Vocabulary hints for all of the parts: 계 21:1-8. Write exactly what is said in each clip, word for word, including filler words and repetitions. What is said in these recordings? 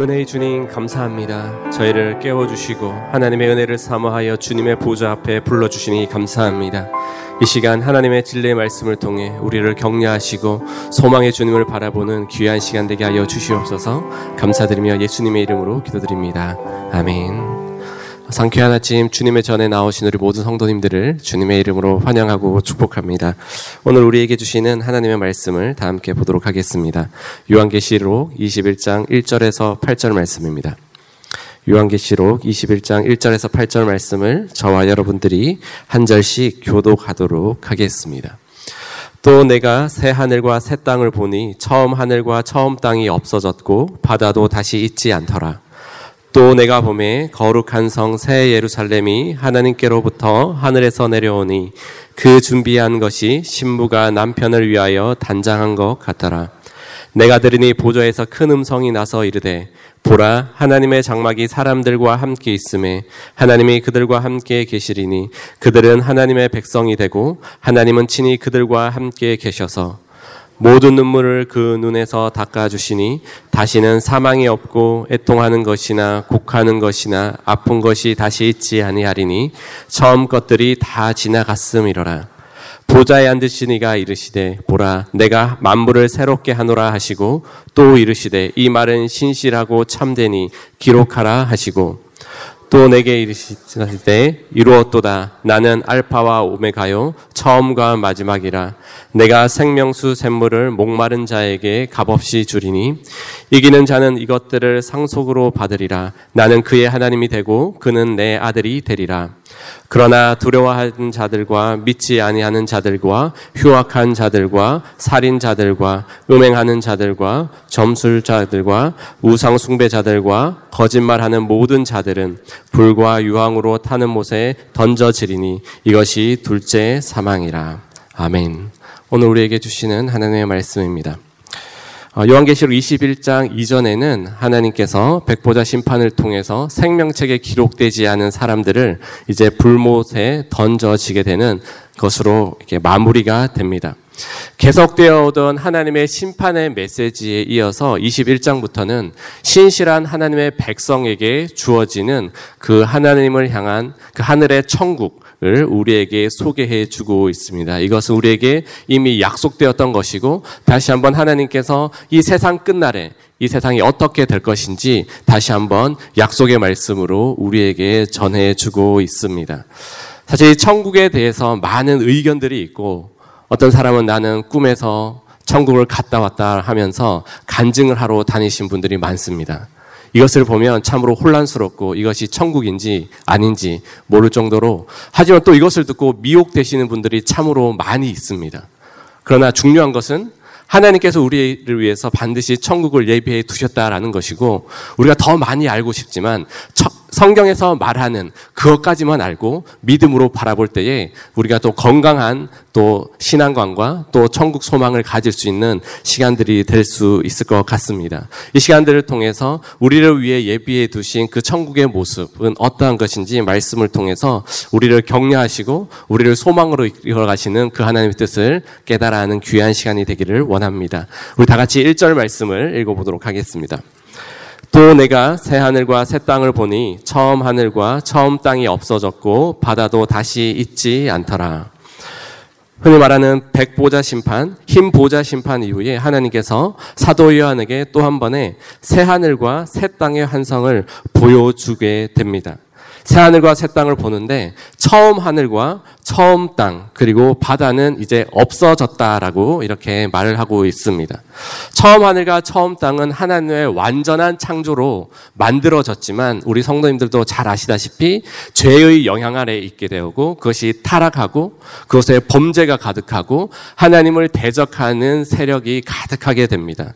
은혜의 주님 감사합니다. 저희를 깨워주시고 하나님의 은혜를 사모하여 주님의 보좌 앞에 불러주시니 감사합니다. 이 시간 하나님의 진리의 말씀을 통해 우리를 격려하시고 소망의 주님을 바라보는 귀한 시간 되게 하여 주시옵소서. 감사드리며 예수님의 이름으로 기도드립니다. 아멘. 상쾌한 아침, 주님의 전에 나오신 우리 모든 성도님들을 주님의 이름으로 환영하고 축복합니다. 오늘 우리에게 주시는 하나님의 말씀을 다 함께 보도록 하겠습니다. 요한계시록 이십일 장 일 절에서 팔 절 말씀입니다. 요한계시록 이십일 장 일 절에서 팔 절 말씀을 저와 여러분들이 한 절씩 교독하도록 하겠습니다. 또 내가 새 하늘과 새 땅을 보니 처음 하늘과 처음 땅이 없어졌고 바다도 다시 있지 않더라. 또 내가 보매 거룩한 성 새 예루살렘이 하나님께로부터 하늘에서 내려오니 그 준비한 것이 신부가 남편을 위하여 단장한 것 같더라. 내가 들으니 보좌에서 큰 음성이 나서 이르되 보라, 하나님의 장막이 사람들과 함께 있음에 하나님이 그들과 함께 계시리니 그들은 하나님의 백성이 되고 하나님은 친히 그들과 함께 계셔서 모든 눈물을 그 눈에서 닦아주시니 다시는 사망이 없고 애통하는 것이나 곡하는 것이나 아픈 것이 다시 있지 아니하리니 처음 것들이 다 지나갔음이로라. 보좌에 앉으신 이가 이르시되 보라, 내가 만물을 새롭게 하노라 하시고 또 이르시되 이 말은 신실하고 참되니 기록하라 하시고 또 내게 이르실 때 이루었도다. 나는 알파와 오메가요 처음과 마지막이라. 내가 생명수 샘물을 목마른 자에게 값없이 주리니 이기는 자는 이것들을 상속으로 받으리라. 나는 그의 하나님이 되고 그는 내 아들이 되리라. 그러나 두려워하는 자들과 믿지 아니하는 자들과 휴학한 자들과 살인자들과 음행하는 자들과 점술자들과 우상숭배자들과 거짓말하는 모든 자들은 불과 유황으로 타는 못에 던져지리니 이것이 둘째 사망이라. 아멘. 오늘 우리에게 주시는 하나님의 말씀입니다. 요한계시록 이십일 장 이전에는 하나님께서 백보좌 심판을 통해서 생명책에 기록되지 않은 사람들을 이제 불못에 던져지게 되는 것으로 이렇게 마무리가 됩니다. 계속되어 오던 하나님의 심판의 메시지에 이어서 이십일 장부터는 신실한 하나님의 백성에게 주어지는 그 하나님을 향한 그 하늘의 천국, 을 우리에게 소개해 주고 있습니다. 이것은 우리에게 이미 약속되었던 것이고 다시 한번 하나님께서 이 세상 끝날에 이 세상이 어떻게 될 것인지 다시 한번 약속의 말씀으로 우리에게 전해 주고 있습니다. 사실 천국에 대해서 많은 의견들이 있고 어떤 사람은 나는 꿈에서 천국을 갔다 왔다 하면서 간증을 하러 다니신 분들이 많습니다. 이것을 보면 참으로 혼란스럽고 이것이 천국인지 아닌지 모를 정도로, 하지만 또 이것을 듣고 미혹되시는 분들이 참으로 많이 있습니다. 그러나 중요한 것은 하나님께서 우리를 위해서 반드시 천국을 예비해 두셨다라는 것이고, 우리가 더 많이 알고 싶지만 성경에서 말하는 그것까지만 알고 믿음으로 바라볼 때에 우리가 또 건강한 또 신앙관과 또 천국 소망을 가질 수 있는 시간들이 될 수 있을 것 같습니다. 이 시간들을 통해서 우리를 위해 예비해 두신 그 천국의 모습은 어떠한 것인지 말씀을 통해서 우리를 격려하시고 우리를 소망으로 이끌어가시는 그 하나님의 뜻을 깨달아 하는 귀한 시간이 되기를 원합니다. 우리 다 같이 일 절 말씀을 읽어보도록 하겠습니다. 또 내가 새 하늘과 새 땅을 보니 처음 하늘과 처음 땅이 없어졌고 바다도 다시 있지 않더라. 흔히 말하는 백보좌 심판, 흰 보좌 심판 이후에 하나님께서 사도 요한에게 또 한 번의 새 하늘과 새 땅의 환상을 보여주게 됩니다. 새 하늘과 새 땅을 보는데 처음 하늘과 처음 땅, 그리고 바다는 이제 없어졌다라고 이렇게 말을 하고 있습니다. 처음 하늘과 처음 땅은 하나님의 완전한 창조로 만들어졌지만 우리 성도님들도 잘 아시다시피 죄의 영향 아래 있게 되고 그것이 타락하고 그것에 범죄가 가득하고 하나님을 대적하는 세력이 가득하게 됩니다.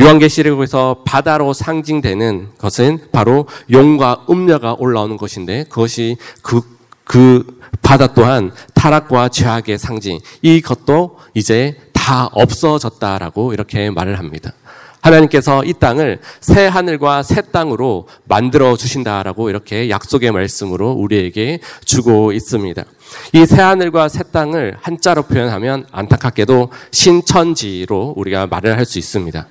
요한계시록에서 바다로 상징되는 것은 바로 용과 음녀가 올라오는 것인데 그것이 그, 그 바다 또한 타락과 죄악의 상징, 이것도 이제 다 없어졌다라고 이렇게 말을 합니다. 하나님께서 이 땅을 새 하늘과 새 땅으로 만들어 주신다라고 이렇게 약속의 말씀으로 우리에게 주고 있습니다. 이 새 하늘과 새 땅을 한자로 표현하면 안타깝게도 신천지로 우리가 말을 할 수 있습니다.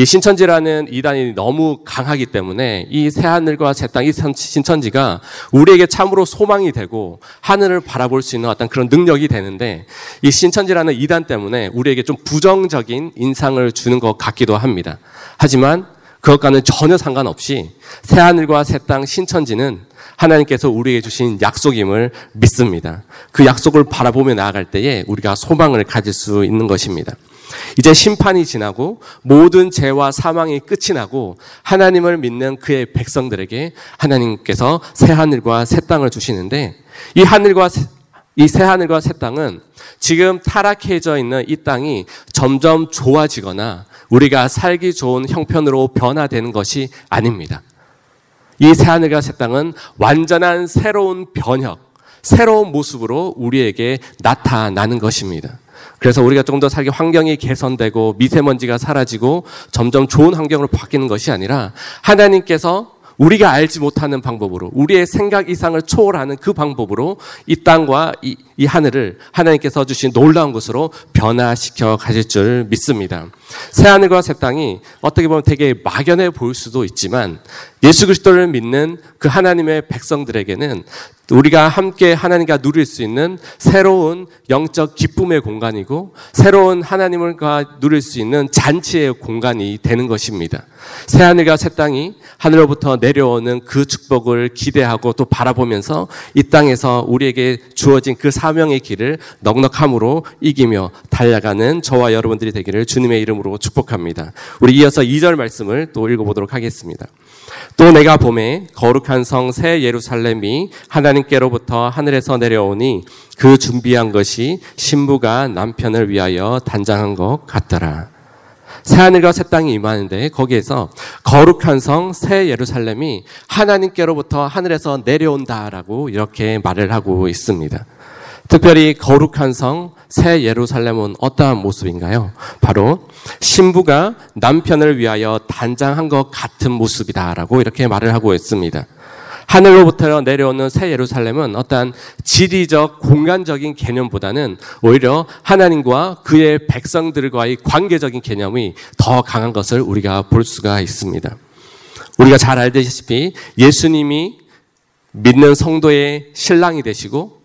이 신천지라는 이단이 너무 강하기 때문에 이 새하늘과 새 땅, 이 신천지가 우리에게 참으로 소망이 되고 하늘을 바라볼 수 있는 어떤 그런 능력이 되는데, 이 신천지라는 이단 때문에 우리에게 좀 부정적인 인상을 주는 것 같기도 합니다. 하지만 그것과는 전혀 상관없이 새하늘과 새 땅 신천지는 하나님께서 우리에게 주신 약속임을 믿습니다. 그 약속을 바라보며 나아갈 때에 우리가 소망을 가질 수 있는 것입니다. 이제 심판이 지나고 모든 죄와 사망이 끝이 나고 하나님을 믿는 그의 백성들에게 하나님께서 새하늘과 새 땅을 주시는데, 이 하늘과 새, 이 새하늘과 새 땅은 지금 타락해져 있는 이 땅이 점점 좋아지거나 우리가 살기 좋은 형편으로 변화되는 것이 아닙니다. 이 새하늘과 새 땅은 완전한 새로운 변혁, 새로운 모습으로 우리에게 나타나는 것입니다. 그래서 우리가 조금 더 살기 환경이 개선되고 미세먼지가 사라지고 점점 좋은 환경으로 바뀌는 것이 아니라, 하나님께서 우리가 알지 못하는 방법으로, 우리의 생각 이상을 초월하는 그 방법으로 이 땅과 이, 이 하늘을 하나님께서 주신 놀라운 것으로 변화시켜 가실 줄 믿습니다. 새하늘과 새 땅이 어떻게 보면 되게 막연해 보일 수도 있지만, 예수 그리스도를 믿는 그 하나님의 백성들에게는 우리가 함께 하나님과 누릴 수 있는 새로운 영적 기쁨의 공간이고 새로운 하나님과 누릴 수 있는 잔치의 공간이 되는 것입니다. 새하늘과 새 땅이 하늘로부터 내려오는 그 축복을 기대하고 또 바라보면서 이 땅에서 우리에게 주어진 그 사명의 길을 넉넉함으로 이기며 달려가는 저와 여러분들이 되기를 주님의 이름으로 축복합니다. 우리 이어서 이 절 말씀을 또 읽어보도록 하겠습니다. 또 내가 봄에 거룩한 성 새 예루살렘이 하나님께로부터 하늘에서 내려오니 그 준비한 것이 신부가 남편을 위하여 단장한 것 같더라. 새하늘과 새 땅이 임하는데 거기에서 거룩한 성 새 예루살렘이 하나님께로부터 하늘에서 내려온다라고 이렇게 말을 하고 있습니다. 특별히 거룩한 성 새 예루살렘은 어떠한 모습인가요? 바로 신부가 남편을 위하여 단장한 것 같은 모습이다라고 이렇게 말을 하고 있습니다. 하늘로부터 내려오는 새 예루살렘은 어떠한 지리적, 공간적인 개념보다는 오히려 하나님과 그의 백성들과의 관계적인 개념이 더 강한 것을 우리가 볼 수가 있습니다. 우리가 잘 알다시피 예수님이 믿는 성도의 신랑이 되시고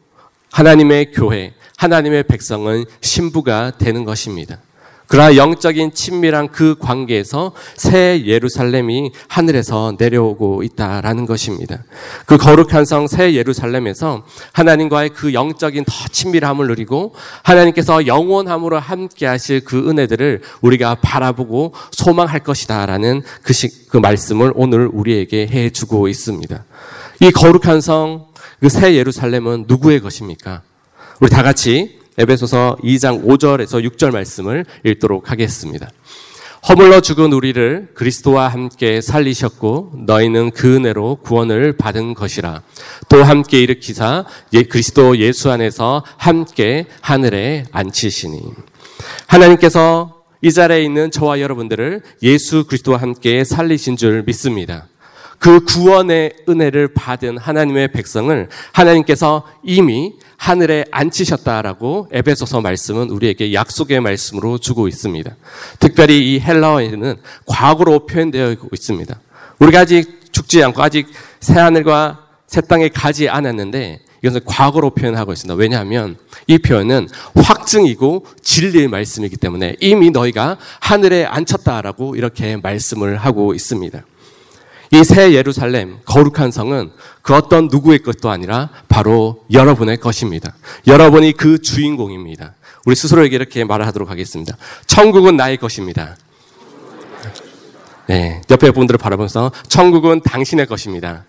하나님의 교회, 하나님의 백성은 신부가 되는 것입니다. 그러나 영적인 친밀한 그 관계에서 새 예루살렘이 하늘에서 내려오고 있다라는 것입니다. 그 거룩한 성 새 예루살렘에서 하나님과의 그 영적인 더 친밀함을 누리고 하나님께서 영원함으로 함께 하실 그 은혜들을 우리가 바라보고 소망할 것이다라는 그, 시, 그 말씀을 오늘 우리에게 해주고 있습니다. 이 거룩한 성 그 새 예루살렘은 누구의 것입니까? 우리 다 같이 에베소서 이 장 오 절에서 육 절 말씀을 읽도록 하겠습니다. 허물러 죽은 우리를 그리스도와 함께 살리셨고 너희는 그 은혜로 구원을 받은 것이라. 또 함께 일으키사 예, 그리스도 예수 안에서 함께 하늘에 앉히시니. 하나님께서 이 자리에 있는 저와 여러분들을 예수 그리스도와 함께 살리신 줄 믿습니다. 그 구원의 은혜를 받은 하나님의 백성을 하나님께서 이미 하늘에 앉히셨다라고 에베소서 말씀은 우리에게 약속의 말씀으로 주고 있습니다. 특별히 이 헬라어에는 과거로 표현되어 있습니다. 우리가 아직 죽지 않고 아직 새하늘과 새 땅에 가지 않았는데 이것은 과거로 표현하고 있습니다. 왜냐하면 이 표현은 확증이고 진리의 말씀이기 때문에 이미 너희가 하늘에 앉혔다라고 이렇게 말씀을 하고 있습니다. 이 새 예루살렘, 거룩한 성은 그 어떤 누구의 것도 아니라 바로 여러분의 것입니다. 여러분이 그 주인공입니다. 우리 스스로에게 이렇게 말하도록 하겠습니다. 천국은 나의 것입니다. 네, 옆에 분들을 바라보면서 천국은 당신의 것입니다.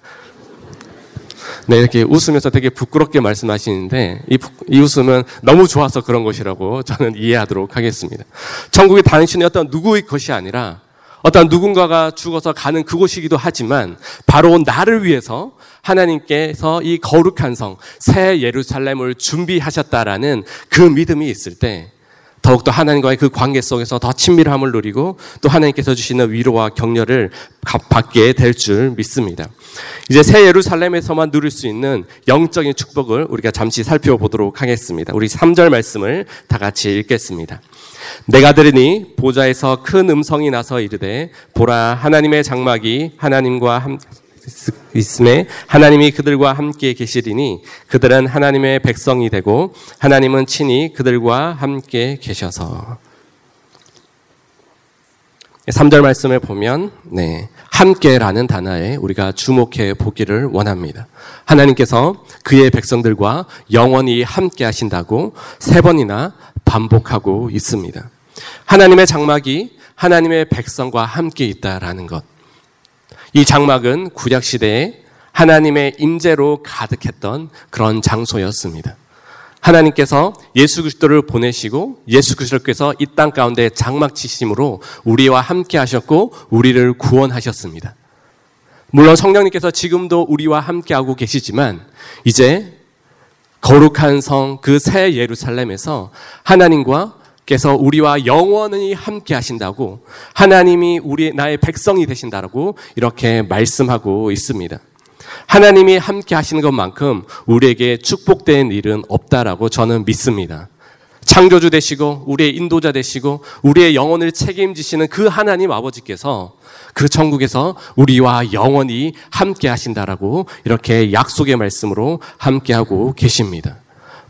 네, 이렇게 웃으면서 되게 부끄럽게 말씀하시는데 이, 이 웃음은 너무 좋아서 그런 것이라고 저는 이해하도록 하겠습니다. 천국이 당신의 어떤 누구의 것이 아니라 어떤 누군가가 죽어서 가는 그곳이기도 하지만 바로 나를 위해서 하나님께서 이 거룩한 성, 새 예루살렘을 준비하셨다라는 그 믿음이 있을 때 더욱더 하나님과의 그 관계 속에서 더 친밀함을 누리고 또 하나님께서 주시는 위로와 격려를 받게 될 줄 믿습니다. 이제 새 예루살렘에서만 누릴 수 있는 영적인 축복을 우리가 잠시 살펴보도록 하겠습니다. 우리 삼 절 말씀을 다 같이 읽겠습니다. 내가 들으니 보좌에서 큰 음성이 나서 이르되 보라 하나님의 장막이 하나님과 함께 있음에 하나님이 그들과 함께 계시리니 그들은 하나님의 백성이 되고 하나님은 친히 그들과 함께 계셔서. 삼 절 말씀을 보면 네, 함께라는 단어에 우리가 주목해 보기를 원합니다. 하나님께서 그의 백성들과 영원히 함께 하신다고 세 번이나 반복하고 있습니다. 하나님의 장막이 하나님의 백성과 함께 있다라는 것. 이 장막은 구약시대에 하나님의 임재로 가득했던 그런 장소였습니다. 하나님께서 예수 그리스도를 보내시고 예수 그리스도께서 이 땅 가운데 장막치심으로 우리와 함께 하셨고 우리를 구원하셨습니다. 물론 성령님께서 지금도 우리와 함께하고 계시지만 이제 거룩한 성 그 새 예루살렘에서 하나님과 께서 우리와 영원히 함께 하신다고 하나님이 우리 나의 백성이 되신다라고 이렇게 말씀하고 있습니다. 하나님이 함께 하시는 것만큼 우리에게 축복된 일은 없다라고 저는 믿습니다. 창조주 되시고 우리의 인도자 되시고 우리의 영혼을 책임지시는 그 하나님 아버지께서 그 천국에서 우리와 영원히 함께 하신다라고 이렇게 약속의 말씀으로 함께하고 계십니다.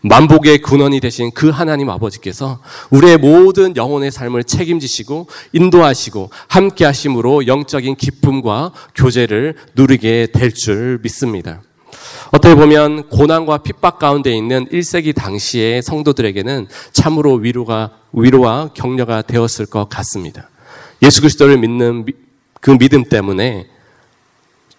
만복의 근원이 되신 그 하나님 아버지께서 우리의 모든 영혼의 삶을 책임지시고 인도하시고 함께 하심으로 영적인 기쁨과 교제를 누리게 될 줄 믿습니다. 어떻게 보면 고난과 핍박 가운데 있는 일 세기 당시의 성도들에게는 참으로 위로가, 위로와 격려가 되었을 것 같습니다. 예수 그리스도를 믿는 그 믿음 때문에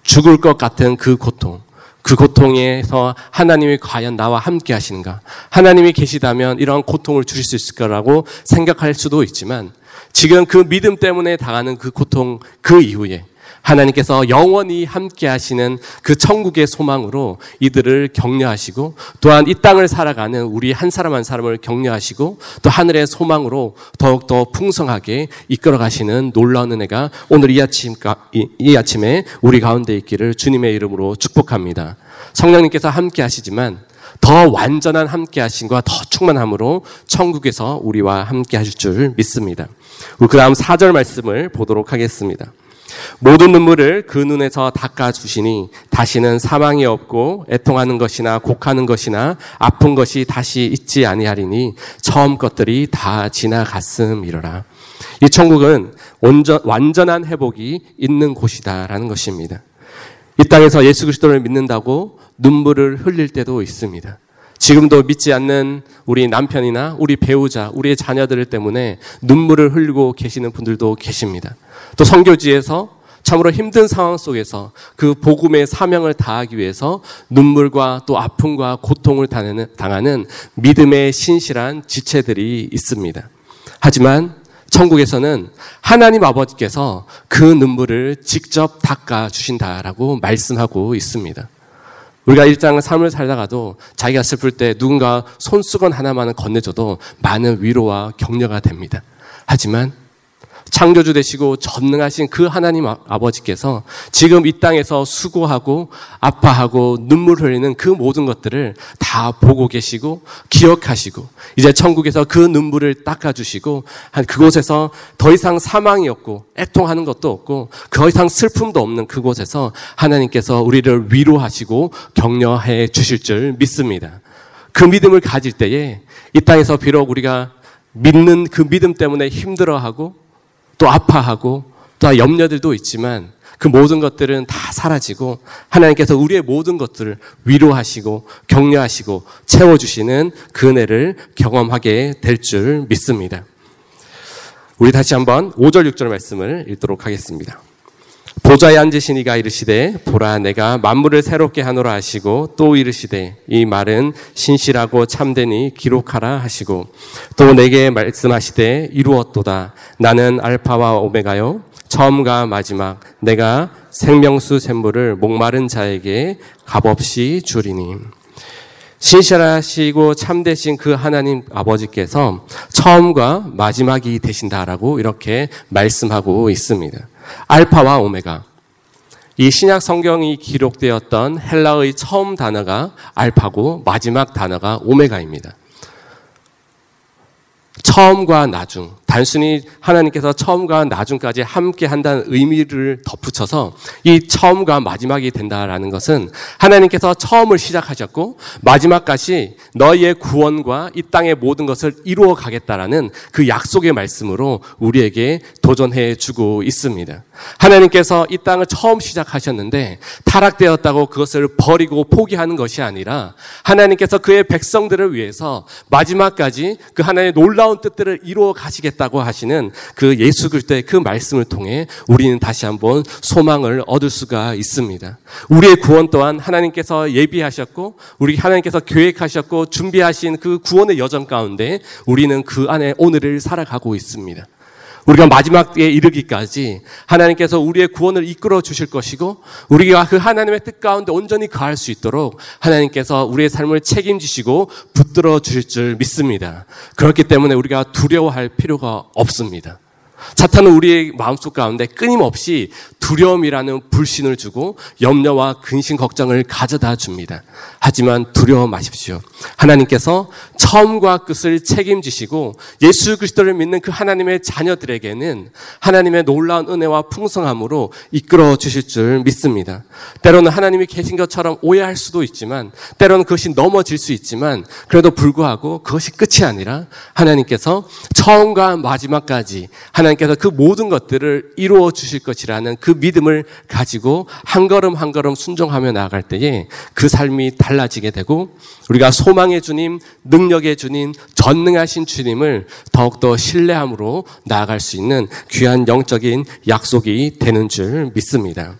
죽을 것 같은 그 고통, 그 고통에서 하나님이 과연 나와 함께 하시는가? 하나님이 계시다면 이런 고통을 주실 수 있을 거라고 생각할 수도 있지만 지금 그 믿음 때문에 당하는 그 고통 그 이후에 하나님께서 영원히 함께 하시는 그 천국의 소망으로 이들을 격려하시고 또한 이 땅을 살아가는 우리 한 사람 한 사람을 격려하시고 또 하늘의 소망으로 더욱더 풍성하게 이끌어 가시는 놀라운 은혜가 오늘 이, 아침, 이 아침에 우리 가운데 있기를 주님의 이름으로 축복합니다. 성령님께서 함께 하시지만 더 완전한 함께 하심과 더 충만함으로 천국에서 우리와 함께 하실 줄 믿습니다. 그 다음 사 절 말씀을 보도록 하겠습니다. 모든 눈물을 그 눈에서 닦아주시니 다시는 사망이 없고 애통하는 것이나 곡하는 것이나 아픈 것이 다시 있지 아니하리니 처음 것들이 다 지나갔음이로라. 이 천국은 온전, 완전한 회복이 있는 곳이다라는 것입니다. 이 땅에서 예수 그리스도를 믿는다고 눈물을 흘릴 때도 있습니다. 지금도 믿지 않는 우리 남편이나 우리 배우자, 우리의 자녀들 때문에 눈물을 흘리고 계시는 분들도 계십니다. 또 선교지에서 참으로 힘든 상황 속에서 그 복음의 사명을 다하기 위해서 눈물과 또 아픔과 고통을 당하는 믿음의 신실한 지체들이 있습니다. 하지만 천국에서는 하나님 아버지께서 그 눈물을 직접 닦아주신다라고 말씀하고 있습니다. 우리가 일상의 삶을 살다가도 자기가 슬플 때 누군가 손수건 하나만 건네줘도 많은 위로와 격려가 됩니다. 하지만 창조주 되시고 전능하신 그 하나님 아버지께서 지금 이 땅에서 수고하고 아파하고 눈물 흘리는 그 모든 것들을 다 보고 계시고 기억하시고 이제 천국에서 그 눈물을 닦아주시고 한 그곳에서 더 이상 사망이 없고 애통하는 것도 없고 더 이상 슬픔도 없는 그곳에서 하나님께서 우리를 위로하시고 격려해 주실 줄 믿습니다. 그 믿음을 가질 때에 이 땅에서 비록 우리가 믿는 그 믿음 때문에 힘들어하고 또 아파하고 또 염려들도 있지만 그 모든 것들은 다 사라지고 하나님께서 우리의 모든 것들을 위로하시고 격려하시고 채워주시는 그 은혜를 경험하게 될 줄 믿습니다. 우리 다시 한번 오 절 육 절 말씀을 읽도록 하겠습니다. 보좌에 앉으신 이가 이르시되 보라 내가 만물을 새롭게 하노라 하시고 또 이르시되 이 말은 신실하고 참되니 기록하라 하시고 또 내게 말씀하시되 이루었도다 나는 알파와 오메가요 처음과 마지막 내가 생명수 샘물을 목마른 자에게 값없이 주리니. 신실하시고 참되신 그 하나님 아버지께서 처음과 마지막이 되신다라고 이렇게 말씀하고 있습니다. 알파와 오메가. 이 신약 성경이 기록되었던 헬라어의 처음 단어가 알파고 마지막 단어가 오메가입니다. 처음과 나중, 단순히 하나님께서 처음과 나중까지 함께 한다는 의미를 덧붙여서 이 처음과 마지막이 된다라는 것은 하나님께서 처음을 시작하셨고 마지막까지 너희의 구원과 이 땅의 모든 것을 이루어 가겠다라는 그 약속의 말씀으로 우리에게 도전해 주고 있습니다. 하나님께서 이 땅을 처음 시작하셨는데 타락되었다고 그것을 버리고 포기하는 것이 아니라 하나님께서 그의 백성들을 위해서 마지막까지 그 하나님의 놀라운 뜻들을 이루어 가시겠다고 하시는 그 예수 그리스도의 그 말씀을 통해 우리는 다시 한번 소망을 얻을 수가 있습니다. 우리의 구원 또한 하나님께서 예비하셨고 우리 하나님께서 계획하셨고 준비하신 그 구원의 여정 가운데 우리는 그 안에 오늘을 살아가고 있습니다. 우리가 마지막에 이르기까지 하나님께서 우리의 구원을 이끌어 주실 것이고 우리가 그 하나님의 뜻 가운데 온전히 가할 수 있도록 하나님께서 우리의 삶을 책임지시고 붙들어 주실 줄 믿습니다. 그렇기 때문에 우리가 두려워할 필요가 없습니다. 사탄은 우리의 마음속 가운데 끊임없이 두려움이라는 불신을 주고 염려와 근심, 걱정을 가져다 줍니다. 하지만 두려워 마십시오. 하나님께서 처음과 끝을 책임지시고 예수 그리스도를 믿는 그 하나님의 자녀들에게는 하나님의 놀라운 은혜와 풍성함으로 이끌어 주실 줄 믿습니다. 때로는 하나님이 계신 것처럼 오해할 수도 있지만 때로는 그것이 넘어질 수 있지만 그래도 불구하고 그것이 끝이 아니라 하나님께서 처음과 마지막까지 하나님 하나님께서 그 모든 것들을 이루어 주실 것이라는 그 믿음을 가지고 한 걸음 한 걸음 순종하며 나아갈 때에 그 삶이 달라지게 되고 우리가 소망의 주님, 능력의 주님, 전능하신 주님을 더욱더 신뢰함으로 나아갈 수 있는 귀한 영적인 약속이 되는 줄 믿습니다.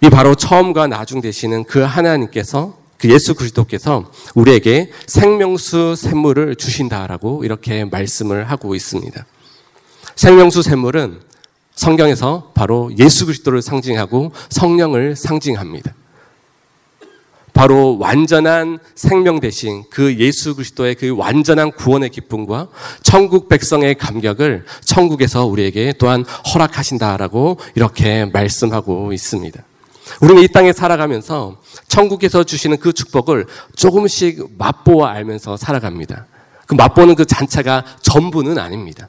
이 바로 처음과 나중 되시는 그 하나님께서 그 예수 그리스도께서 우리에게 생명수 샘물을 주신다라고 이렇게 말씀을 하고 있습니다. 생명수 샘물은 성경에서 바로 예수 그리스도를 상징하고 성령을 상징합니다. 바로 완전한 생명 대신 그 예수 그리스도의 그 완전한 구원의 기쁨과 천국 백성의 감격을 천국에서 우리에게 또한 허락하신다라고 이렇게 말씀하고 있습니다. 우리는 이 땅에 살아가면서 천국에서 주시는 그 축복을 조금씩 맛보아 알면서 살아갑니다. 그 맛보는 그 잔차가 전부는 아닙니다.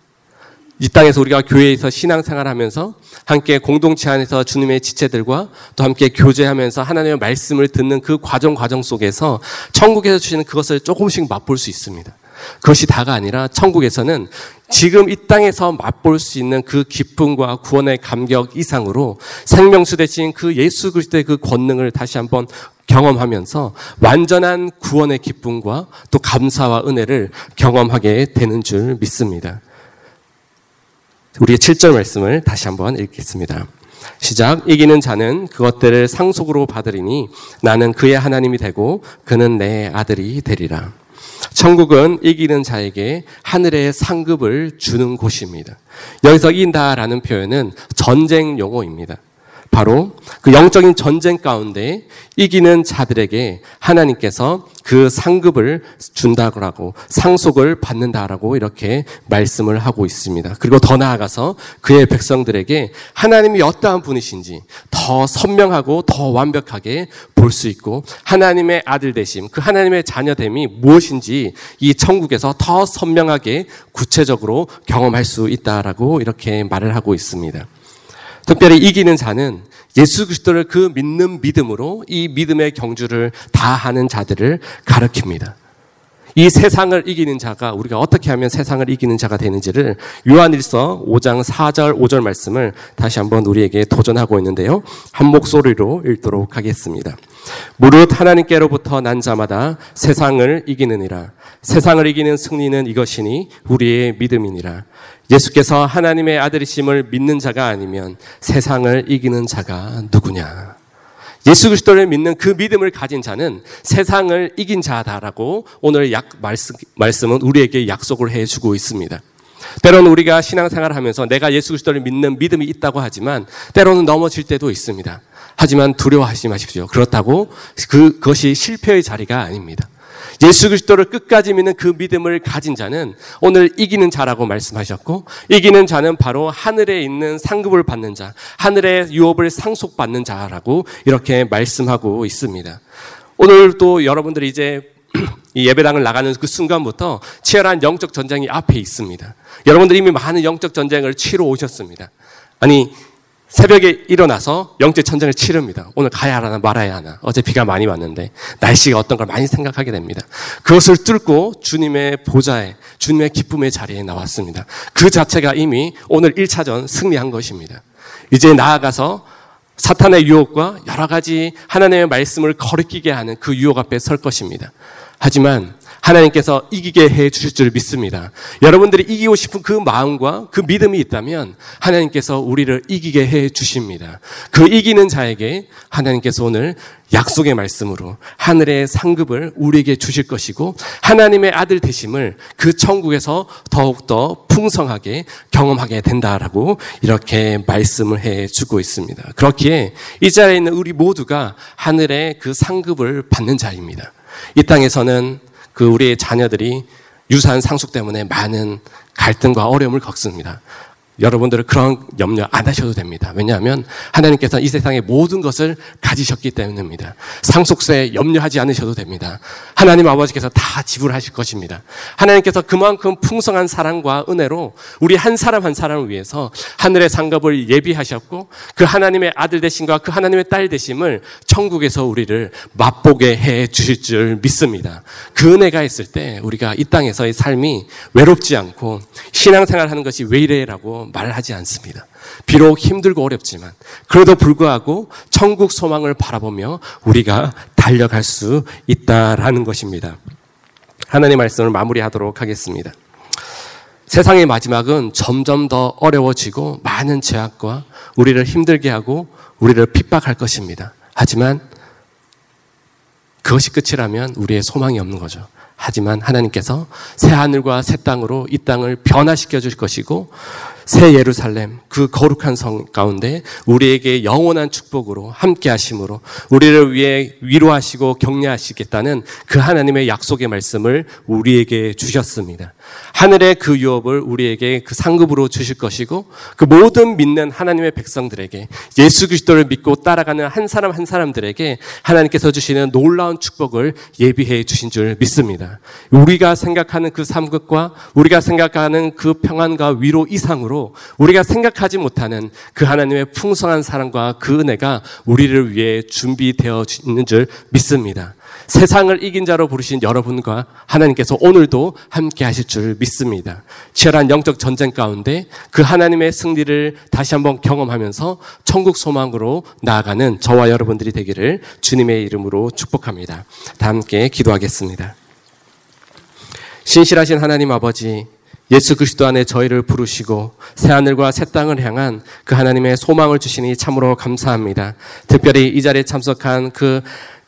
이 땅에서 우리가 교회에서 신앙생활하면서 함께 공동체 안에서 주님의 지체들과 또 함께 교제하면서 하나님의 말씀을 듣는 그 과정 과정 속에서 천국에서 주시는 그것을 조금씩 맛볼 수 있습니다. 그것이 다가 아니라 천국에서는 지금 이 땅에서 맛볼 수 있는 그 기쁨과 구원의 감격 이상으로 생명수 대신 그 예수 그리스도의 그 권능을 다시 한번 경험하면서 완전한 구원의 기쁨과 또 감사와 은혜를 경험하게 되는 줄 믿습니다. 우리의 칠 절 말씀을 다시 한번 읽겠습니다. 시작. 이기는 자는 그것들을 상속으로 받으리니 나는 그의 하나님이 되고 그는 내 아들이 되리라. 천국은 이기는 자에게 하늘의 상급을 주는 곳입니다. 여기서 이긴다라는 표현은 전쟁 용어입니다. 바로 그 영적인 전쟁 가운데 이기는 자들에게 하나님께서 그 상급을 준다고 상속을 받는다라고 이렇게 말씀을 하고 있습니다. 그리고 더 나아가서 그의 백성들에게 하나님이 어떠한 분이신지 더 선명하고 더 완벽하게 볼 수 있고 하나님의 아들 되심, 그 하나님의 자녀됨이 무엇인지 이 천국에서 더 선명하게 구체적으로 경험할 수 있다라고 이렇게 말을 하고 있습니다. 특별히 이기는 자는 예수 그리스도를 그 믿는 믿음으로 이 믿음의 경주를 다하는 자들을 가리킵니다. 이 세상을 이기는 자가 우리가 어떻게 하면 세상을 이기는 자가 되는지를 요한일서 오 장 사 절 오 절 말씀을 다시 한번 우리에게 도전하고 있는데요. 한 목소리로 읽도록 하겠습니다. 무릇 하나님께로부터 난 자마다 세상을 이기느니라. 세상을 이기는 승리는 이것이니 우리의 믿음이니라. 예수께서 하나님의 아들이심을 믿는 자가 아니면 세상을 이기는 자가 누구냐. 예수 그리스도를 믿는 그 믿음을 가진 자는 세상을 이긴 자다라고 오늘 약 말씀, 말씀은 우리에게 약속을 해주고 있습니다. 때로는 우리가 신앙생활을 하면서 내가 예수 그리스도를 믿는 믿음이 있다고 하지만 때로는 넘어질 때도 있습니다. 하지만 두려워하지 마십시오. 그렇다고 그, 그것이 실패의 자리가 아닙니다. 예수 그리스도를 끝까지 믿는 그 믿음을 가진 자는 오늘 이기는 자라고 말씀하셨고, 이기는 자는 바로 하늘에 있는 상급을 받는 자, 하늘의 유업을 상속받는 자라고 이렇게 말씀하고 있습니다. 오늘 또 여러분들이 이제 이 예배당을 나가는 그 순간부터 치열한 영적 전쟁이 앞에 있습니다. 여러분들이 이미 많은 영적 전쟁을 치러 오셨습니다. 아니, 새벽에 일어나서 영적 전쟁을 치릅니다. 오늘 가야 하나 말아야 하나. 어제 비가 많이 왔는데 날씨가 어떤 걸 많이 생각하게 됩니다. 그것을 뚫고 주님의 보좌에, 주님의 기쁨의 자리에 나왔습니다. 그 자체가 이미 오늘 일 차전 승리한 것입니다. 이제 나아가서 사탄의 유혹과 여러 가지 하나님의 말씀을 거리끼게 하는 그 유혹 앞에 설 것입니다. 하지만 하나님께서 이기게 해 주실 줄 믿습니다. 여러분들이 이기고 싶은 그 마음과 그 믿음이 있다면 하나님께서 우리를 이기게 해 주십니다. 그 이기는 자에게 하나님께서 오늘 약속의 말씀으로 하늘의 상급을 우리에게 주실 것이고, 하나님의 아들 되심을 그 천국에서 더욱더 풍성하게 경험하게 된다라고 이렇게 말씀을 해주고 있습니다. 그렇기에 이 자리에 있는 우리 모두가 하늘의 그 상급을 받는 자입니다. 이 땅에서는 그 우리의 자녀들이 유산 상속 때문에 많은 갈등과 어려움을 겪습니다. 여러분들은 그런 염려 안 하셔도 됩니다. 왜냐하면 하나님께서는 이 세상의 모든 것을 가지셨기 때문입니다. 상속세 염려하지 않으셔도 됩니다. 하나님 아버지께서 다 지불하실 것입니다. 하나님께서 그만큼 풍성한 사랑과 은혜로 우리 한 사람 한 사람을 위해서 하늘의 상급을 예비하셨고, 그 하나님의 아들 되심과 그 하나님의 딸 되심을 천국에서 우리를 맛보게 해 주실 줄 믿습니다. 그 은혜가 있을 때 우리가 이 땅에서의 삶이 외롭지 않고, 신앙생활하는 것이 왜 이래라고 말하지 않습니다. 비록 힘들고 어렵지만 그래도 불구하고 천국 소망을 바라보며 우리가 달려갈 수 있다라는 것입니다. 하나님의 말씀을 마무리하도록 하겠습니다. 세상의 마지막은 점점 더 어려워지고 많은 제약과 우리를 힘들게 하고 우리를 핍박할 것입니다. 하지만 그것이 끝이라면 우리의 소망이 없는 거죠. 하지만 하나님께서 새하늘과 새 땅으로 이 땅을 변화시켜 줄 것이고, 새 예루살렘 그 거룩한 성 가운데 우리에게 영원한 축복으로 함께 하심으로 우리를 위해 위로하시고 격려하시겠다는 그 하나님의 약속의 말씀을 우리에게 주셨습니다. 하늘의 그 유업을 우리에게 그 상급으로 주실 것이고, 그 모든 믿는 하나님의 백성들에게, 예수 그리스도를 믿고 따라가는 한 사람 한 사람들에게 하나님께서 주시는 놀라운 축복을 예비해 주신 줄 믿습니다. 우리가 생각하는 그 상급과 우리가 생각하는 그 평안과 위로 이상으로 우리가 생각하지 못하는 그 하나님의 풍성한 사랑과 그 은혜가 우리를 위해 준비되어 있는 줄 믿습니다. 세상을 이긴 자로 부르신 여러분과 하나님께서 오늘도 함께 하실 줄 믿습니다. 치열한 영적 전쟁 가운데 그 하나님의 승리를 다시 한번 경험하면서 천국 소망으로 나아가는 저와 여러분들이 되기를 주님의 이름으로 축복합니다. 다 함께 기도하겠습니다. 신실하신 하나님 아버지, 예수 그리스도 안에 저희를 부르시고 새하늘과 새 땅을 향한 그 하나님의 소망을 주시니 참으로 감사합니다. 특별히 이 자리에 참석한 그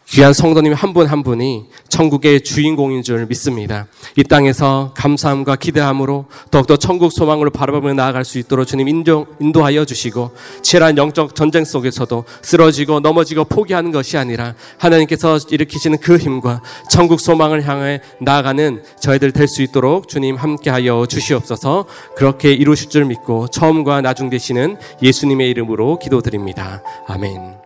귀한 성도님 한 분 한 분이 천국의 주인공인 줄 믿습니다. 이 땅에서 감사함과 기대함으로 더욱더 천국 소망으로 바라보며 나아갈 수 있도록 주님 인정, 인도하여 주시고, 치열한 영적 전쟁 속에서도 쓰러지고 넘어지고 포기하는 것이 아니라 하나님께서 일으키시는 그 힘과 천국 소망을 향해 나아가는 저희들 될 수 있도록 주님 함께하여 주시옵소서. 그렇게 이루실 줄 믿고 처음과 나중 되시는 예수님의 이름으로 기도드립니다. 아멘.